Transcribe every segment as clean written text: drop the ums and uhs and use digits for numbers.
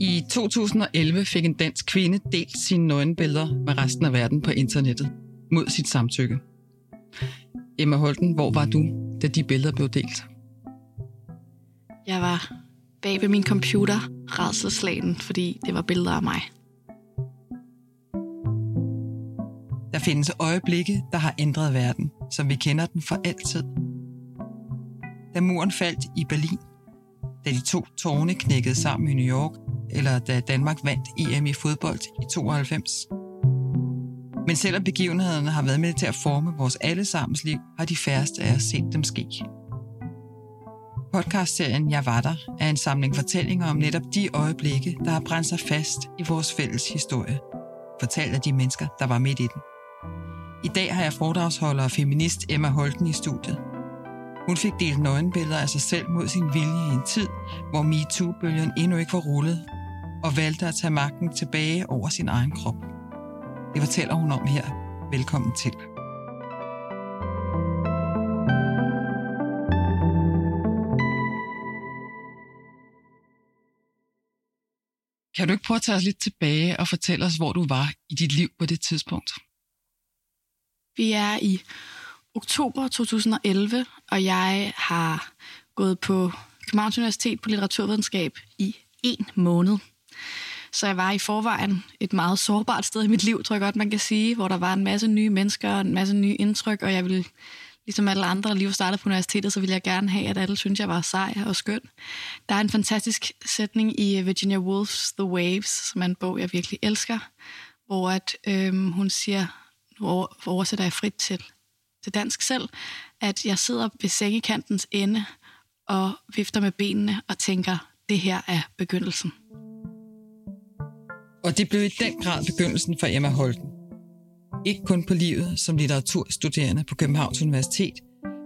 I 2011 fik en dansk kvinde delt sine nøgenbilleder med resten af verden på internettet, mod sit samtykke. Emma Holten, hvor var du, da de billeder blev delt? Jeg var bag ved min computer, rædselsslagen, fordi det var billeder af mig. Der findes øjeblikke, der har ændret verden, som vi kender den for altid. Da muren faldt i Berlin, da de to tårne knækkede sammen i New York, eller da Danmark vandt EM i fodbold i 92. Men selvom begivenhederne har været med til at forme vores allesammens liv, har de færreste af os set dem ske. Podcastserien Jeg var der er en samling fortællinger om netop de øjeblikke, der har brændt sig fast i vores fælles historie. Fortalt af de mennesker, der var midt i den. I dag har jeg foredragsholder og feminist Emma Holten i studiet. Hun fik delt nøgenbilleder af sig selv mod sin vilje i en tid, hvor MeToo-bølgen endnu ikke var rullet, og valgte at tage magten tilbage over sin egen krop. Det fortæller hun om her. Velkommen til. Kan du ikke prøve at tage os lidt tilbage og fortælle os, hvor du var i dit liv på det tidspunkt? Vi er i oktober 2011, og jeg har gået på Københavns Universitet på litteraturvidenskab i 1 måned. Så jeg var i forvejen et meget sårbart sted i mit liv, tror jeg godt, man kan sige, hvor der var en masse nye mennesker og en masse nye indtryk, og jeg ville, ligesom alle andre, der lige startede på universitetet, så ville jeg gerne have, at alle synes jeg var sej og skøn. Der er en fantastisk sætning i Virginia Woolf's The Waves, som er en bog, jeg virkelig elsker, hvor at, hun siger, nu oversætter jeg frit til dansk selv, at jeg sidder ved sengekantens ende og vifter med benene og tænker, det her er begyndelsen. Og det blev i den grad begyndelsen for Emma Holten. Ikke kun på livet som litteraturstuderende på Københavns Universitet,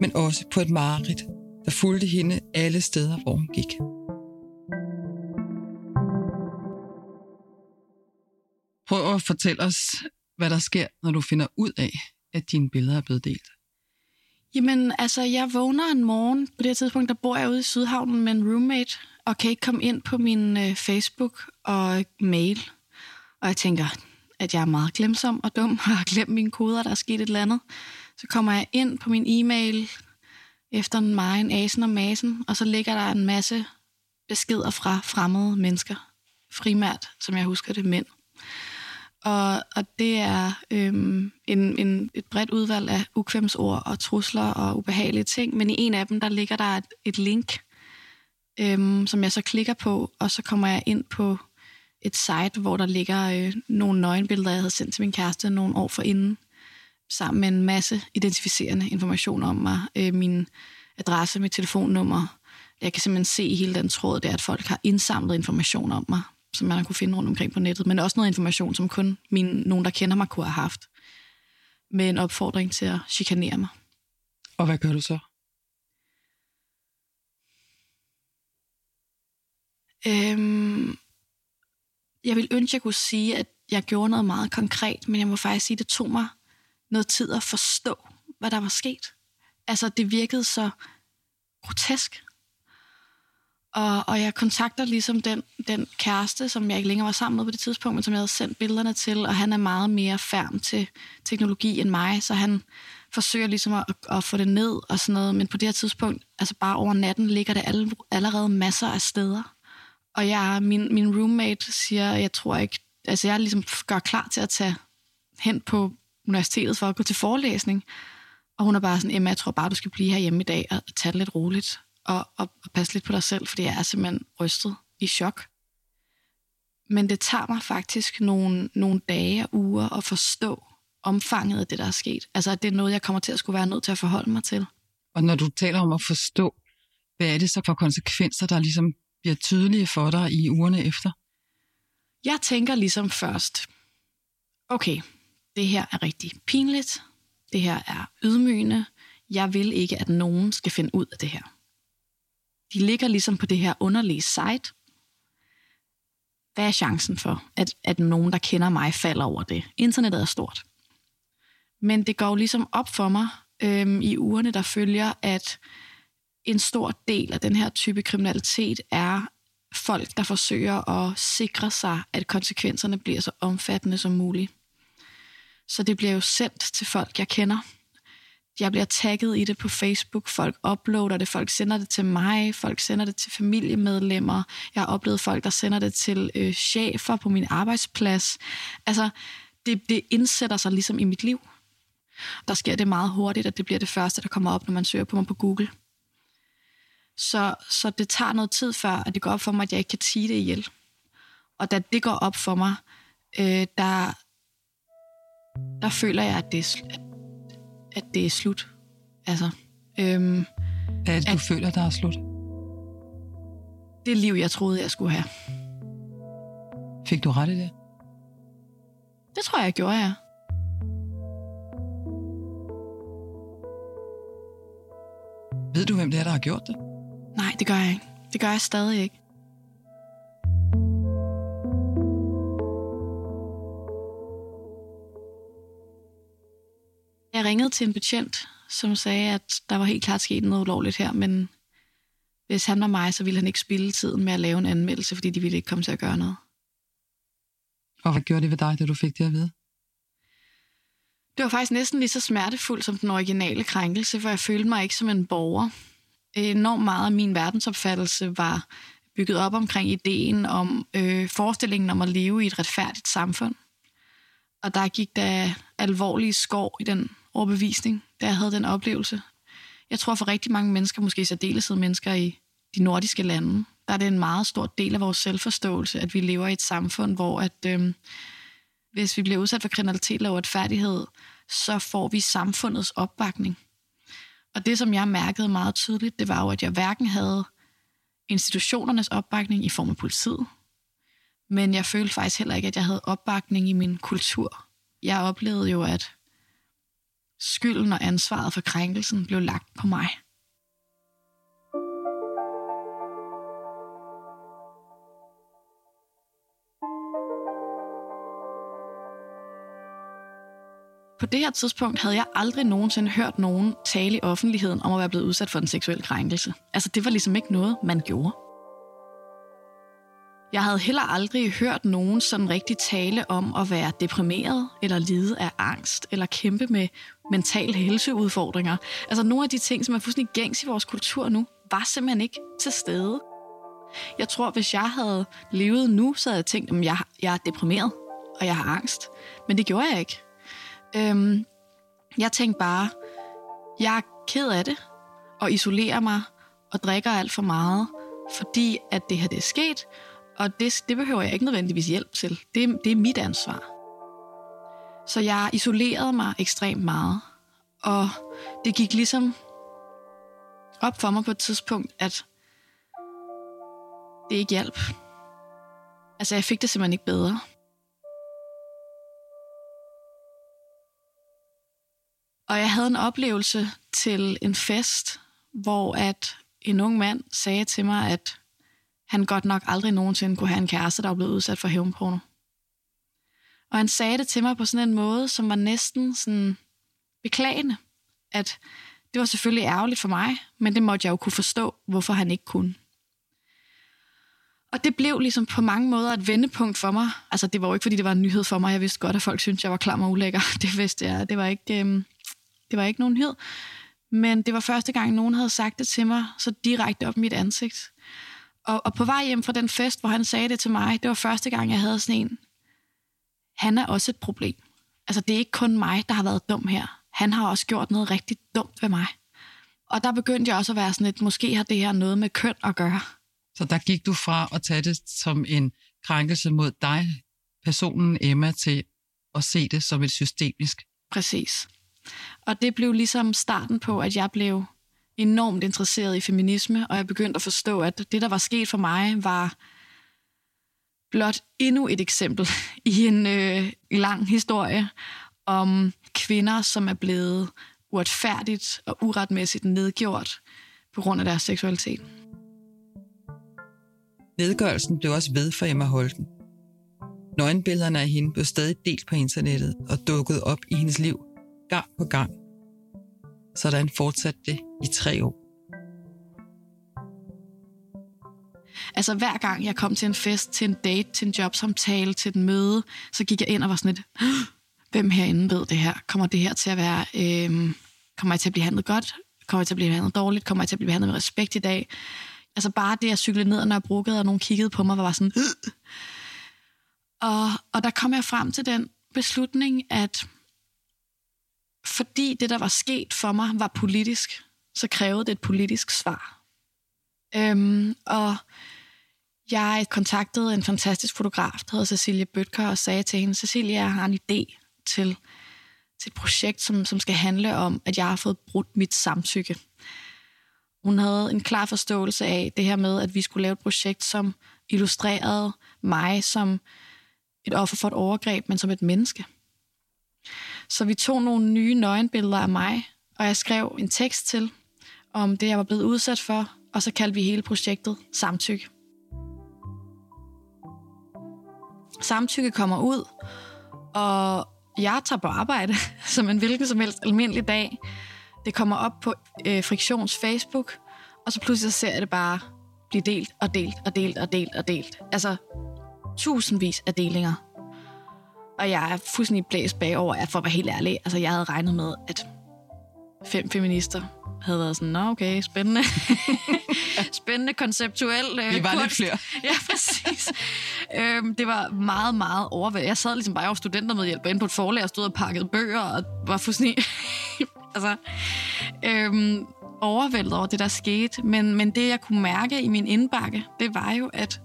men også på et mareridt, der fulgte hende alle steder, hvor hun gik. Prøv at fortælle os, hvad der sker, når du finder ud af, at dine billeder er blevet delt. Jamen, altså, jeg vågner en morgen. På det her tidspunkt, der bor jeg ude i Sydhavnen med en roommate, og kan ikke komme ind på min Facebook og mail. Og jeg tænker, at jeg er meget glemsom og dum, og har glemt mine koder, der er sket et eller andet. Så kommer jeg ind på min e-mail efter en megen asen og masen, og så ligger der en masse beskeder fra fremmede mennesker. Primært, som jeg husker det, mænd. Og det er et bredt udvalg af ukvemsord og trusler og ubehagelige ting, men i en af dem, der ligger der et link, som jeg så klikker på, og så kommer jeg ind på et site, hvor der ligger nogle nøgenbilleder, jeg havde sendt til min kæreste nogle år forinden, sammen med en masse identificerende information om mig, min adresse, mit telefonnummer. Jeg kan simpelthen se i hele den tråd, det er, at folk har indsamlet information om mig, som man har kunne finde rundt omkring på nettet, men også noget information, som kun nogen, der kender mig, kunne have haft, med en opfordring til at chikanere mig. Og hvad gør du så? Jeg ville ønske, at jeg kunne sige, at jeg gjorde noget meget konkret, men jeg må faktisk sige, at det tog mig noget tid at forstå, hvad der var sket. Altså, det virkede så grotesk. Og jeg kontakter ligesom den kæreste, som jeg ikke længere var sammen med på det tidspunkt, men som jeg havde sendt billederne til, og han er meget mere ferm til teknologi end mig, så han forsøger ligesom at få det ned og sådan noget, men på det her tidspunkt, altså bare over natten, ligger det allerede masser af steder. Og min roommate siger, jeg tror ikke, altså jeg ligesom gør klar til at tage hen på universitetet for at gå til forelæsning, og hun er bare sådan, Emma, jeg tror bare, du skal blive herhjemme i dag og tage det lidt roligt. Og passe lidt på dig selv, fordi jeg er simpelthen rystet i chok. Men det tager mig faktisk nogle dage og uger at forstå omfanget af det, der er sket. Altså, at det er noget, jeg kommer til at skulle være nødt til at forholde mig til. Og når du taler om at forstå, hvad er det så for konsekvenser, der ligesom bliver tydelige for dig i ugerne efter? Jeg tænker ligesom først, okay, det her er rigtig pinligt, det her er ydmygende, jeg vil ikke, at nogen skal finde ud af det her. De ligger ligesom på det her underlige site. Hvad er chancen for, at nogen, der kender mig, falder over det? Internettet er stort. Men det går ligesom op for mig i ugerne, der følger, at en stor del af den her type kriminalitet er folk, der forsøger at sikre sig, at konsekvenserne bliver så omfattende som muligt. Så det bliver jo sendt til folk, jeg kender. Jeg bliver tagget i det på Facebook, folk uploader det, folk sender det til mig, folk sender det til familiemedlemmer. Jeg har oplevet folk, der sender det til chefer på min arbejdsplads. Altså, det indsætter sig ligesom i mit liv. Der sker det meget hurtigt, at det bliver det første, der kommer op, når man søger på mig på Google. Så det tager noget tid før, at det går op for mig, at jeg ikke kan tie det ihjel. Og da det går op for mig, der føler jeg, at det er slut. Altså, hvad er det, du føler, der er slut? Det liv, jeg troede, jeg skulle have. Fik du ret i det? Det tror jeg, jeg gjorde, ja. Ved du, hvem det er, der har gjort det? Nej, det gør jeg ikke. Det gør jeg stadig ikke. Jeg ringede til en betjent, som sagde, at der var helt klart sket noget ulovligt her, men hvis han var mig, så ville han ikke spilde tiden med at lave en anmeldelse, fordi de ville ikke komme til at gøre noget. Og hvad gjorde det ved dig, da du fik det at vide? Det var faktisk næsten lige så smertefuldt som den originale krænkelse, for jeg følte mig ikke som en borger. Enormt meget af min verdensopfattelse var bygget op omkring ideen om forestillingen om at leve i et retfærdigt samfund. Og der gik der alvorlige skår i den overbevisning, da jeg havde den oplevelse. Jeg tror for rigtig mange mennesker, måske i særdeleshed mennesker i de nordiske lande, der er det en meget stor del af vores selvforståelse, at vi lever i et samfund, hvor at hvis vi bliver udsat for kriminalitet eller uretfærdighed, så får vi samfundets opbakning. Og det, som jeg mærkede meget tydeligt, det var jo, at jeg hverken havde institutionernes opbakning i form af politiet, men jeg følte faktisk heller ikke, at jeg havde opbakning i min kultur. Jeg oplevede jo, at skylden og ansvaret for krænkelsen blev lagt på mig. På det her tidspunkt havde jeg aldrig nogensinde hørt nogen tale i offentligheden om at være blevet udsat for en seksuel krænkelse. Altså, det var ligesom ikke noget, man gjorde. Jeg havde heller aldrig hørt nogen sådan rigtig tale om at være deprimeret, eller lide af angst, eller kæmpe med mentale helseudfordringer. Altså, nogle af de ting, som er fuldstændig gængs i vores kultur nu, var simpelthen ikke til stede. Jeg tror, hvis jeg havde levet nu, så havde jeg tænkt, at jeg er deprimeret, og jeg har angst. Men det gjorde jeg ikke. Jeg tænkte bare, jeg er ked af det, og isolerer mig, og drikker alt for meget, fordi at det her det er sket, og det behøver jeg ikke nødvendigvis hjælp til. Det er mit ansvar. Så jeg isolerede mig ekstremt meget, og det gik ligesom op for mig på et tidspunkt, at det ikke hjalp. Altså, jeg fik det simpelthen ikke bedre. Og jeg havde en oplevelse til en fest, hvor at en ung mand sagde til mig, at han godt nok aldrig nogensinde kunne have en kæreste, der var blevet udsat for hævnporno. Og han sagde det til mig på sådan en måde, som var næsten sådan beklagende, at det var selvfølgelig ærgerligt for mig, men det måtte jeg jo kunne forstå, hvorfor han ikke kunne. Og det blev ligesom på mange måder et vendepunkt for mig. Altså, det var jo ikke, fordi det var en nyhed for mig. Jeg vidste godt, at folk syntes, jeg var klam og ulækker. Det vidste jeg. Det var ikke nogen nyhed. Men det var første gang, nogen havde sagt det til mig, så direkte op i mit ansigt. Og på vej hjem fra den fest, hvor han sagde det til mig, det var første gang, jeg havde sådan en. Han er også et problem. Altså, det er ikke kun mig, der har været dum her. Han har også gjort noget rigtig dumt ved mig. Og der begyndte jeg også at være sådan lidt, måske har det her noget med køn at gøre. Så der gik du fra at tage det som en krænkelse mod dig, personen Emma, til at se det som et systemisk. Præcis. Og det blev ligesom starten på, at jeg blev enormt interesseret i feminisme, og jeg begyndte at forstå, at det, der var sket for mig, var blot endnu et eksempel i en lang historie om kvinder, som er blevet uretfærdigt og uretmæssigt nedgjort på grund af deres seksualitet. Nedgørelsen blev også ved for Emma Holten. Nøgenbillederne af hende blev stadig delt på internettet og dukket op i hendes liv gang på gang. Sådan fortsatte det i 3 år. Altså hver gang jeg kom til en fest, til en date, til en jobsamtale, til et møde, så gik jeg ind og var sådan lidt, hvem herinde ved det her? Kommer det her til at være, kommer jeg til at blive handlet godt? Kommer jeg til at blive behandlet dårligt? Kommer jeg til at blive behandlet med respekt i dag? Altså bare det, jeg cyklede ned, når jeg brugede, og nogen kiggede på mig, var bare sådan... Og der kom jeg frem til den beslutning, at fordi det, der var sket for mig, var politisk, så krævede det et politisk svar. Og jeg kontaktede en fantastisk fotograf, der hedder Cecilia Bøtker, og sagde til hende, Cecilia, jeg har en idé til et projekt, som skal handle om, at jeg har fået brudt mit samtykke. Hun havde en klar forståelse af det her med, at vi skulle lave et projekt, som illustrerede mig som et offer for et overgreb, men som et menneske. Så vi tog nogle nye nøgenbilleder af mig, og jeg skrev en tekst til, om det, jeg var blevet udsat for, og så kaldte vi hele projektet Samtykke. Samtykke kommer ud, og jeg tager på arbejde, som en hvilken som helst almindelig dag. Det kommer op på Friktions Facebook, og så pludselig ser jeg det bare blive delt. Altså tusindvis af delinger. Og jeg er fuldstændig blæst bagover, at for at være helt ærlig, altså jeg havde regnet med, at 5 feminister havde været sådan, nå okay, spændende. Spændende, konceptuelt. Vi var lidt flere. Ja, præcis. Det var meget, meget overvældende. Jeg sad ligesom bare over studentermedhjælp inde på et forlag og stod og pakkede bøger og var fuldstændig... altså, overvældet over det, der skete. Men det, jeg kunne mærke i min indbakke, det var jo, at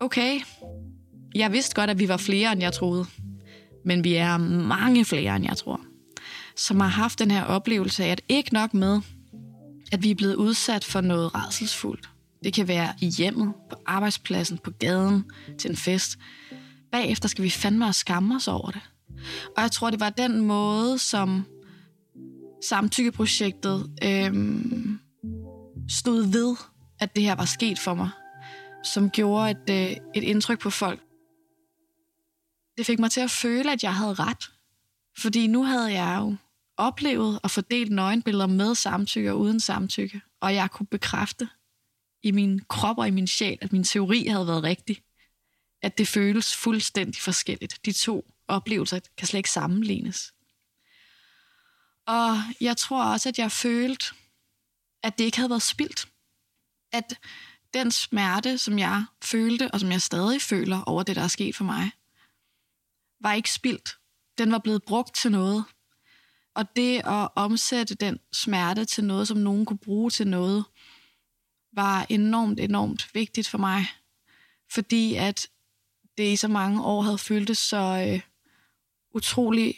okay, jeg vidste godt, at vi var flere, end jeg troede. Men vi er mange flere, end jeg tror. Som har haft den her oplevelse af, at ikke nok med, at vi er blevet udsat for noget rædselsfuldt. Det kan være i hjemmet, på arbejdspladsen, på gaden, til en fest. Bagefter skal vi fandme og skamme os over det. Og jeg tror, det var den måde, som samtykkeprojektet stod ved, at det her var sket for mig, som gjorde et indtryk på folk. Det fik mig til at føle, at jeg havde ret. Fordi nu havde jeg jo oplevet og fordelt nøgenbilleder med samtykke og uden samtykke. Og jeg kunne bekræfte i min krop og i min sjæl, at min teori havde været rigtig. At det føles fuldstændig forskelligt. De to oplevelser kan slet ikke sammenlignes. Og jeg tror også, at jeg følte, at det ikke havde været spildt. At den smerte, som jeg følte, og som jeg stadig føler over det, der er sket for mig, var ikke spildt. Den var blevet brugt til noget. Og det at omsætte den smerte til noget, som nogen kunne bruge til noget, var enormt, enormt vigtigt for mig. Fordi at det i så mange år havde føltes så utrolig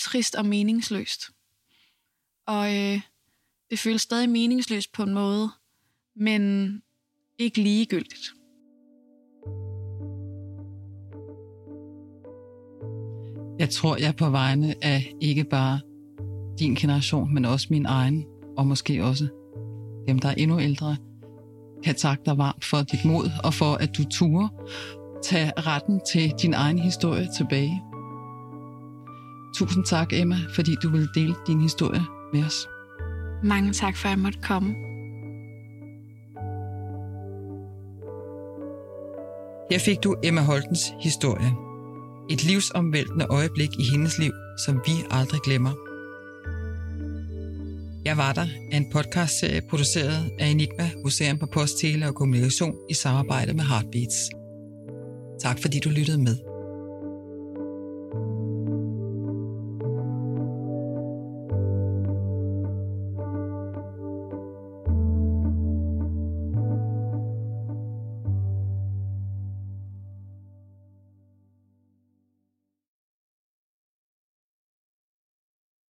trist og meningsløst. Og det føles stadig meningsløst på en måde, men ikke ligegyldigt. Jeg tror, jeg på vegne af ikke bare din generation, men også min egen, og måske også dem, der er endnu ældre, kan takke dig varmt for dit mod, og for at du turde tage retten til din egen historie tilbage. Tusind tak, Emma, fordi du ville dele din historie med os. Mange tak, for at jeg måtte komme. Her fik du Emma Holtens historie. Et livsomvæltende øjeblik i hendes liv, som vi aldrig glemmer. Jeg var der er en podcastserie produceret af Enigma, Museum på Post, Tele og Kommunikation i samarbejde med Heartbeats. Tak fordi du lyttede med.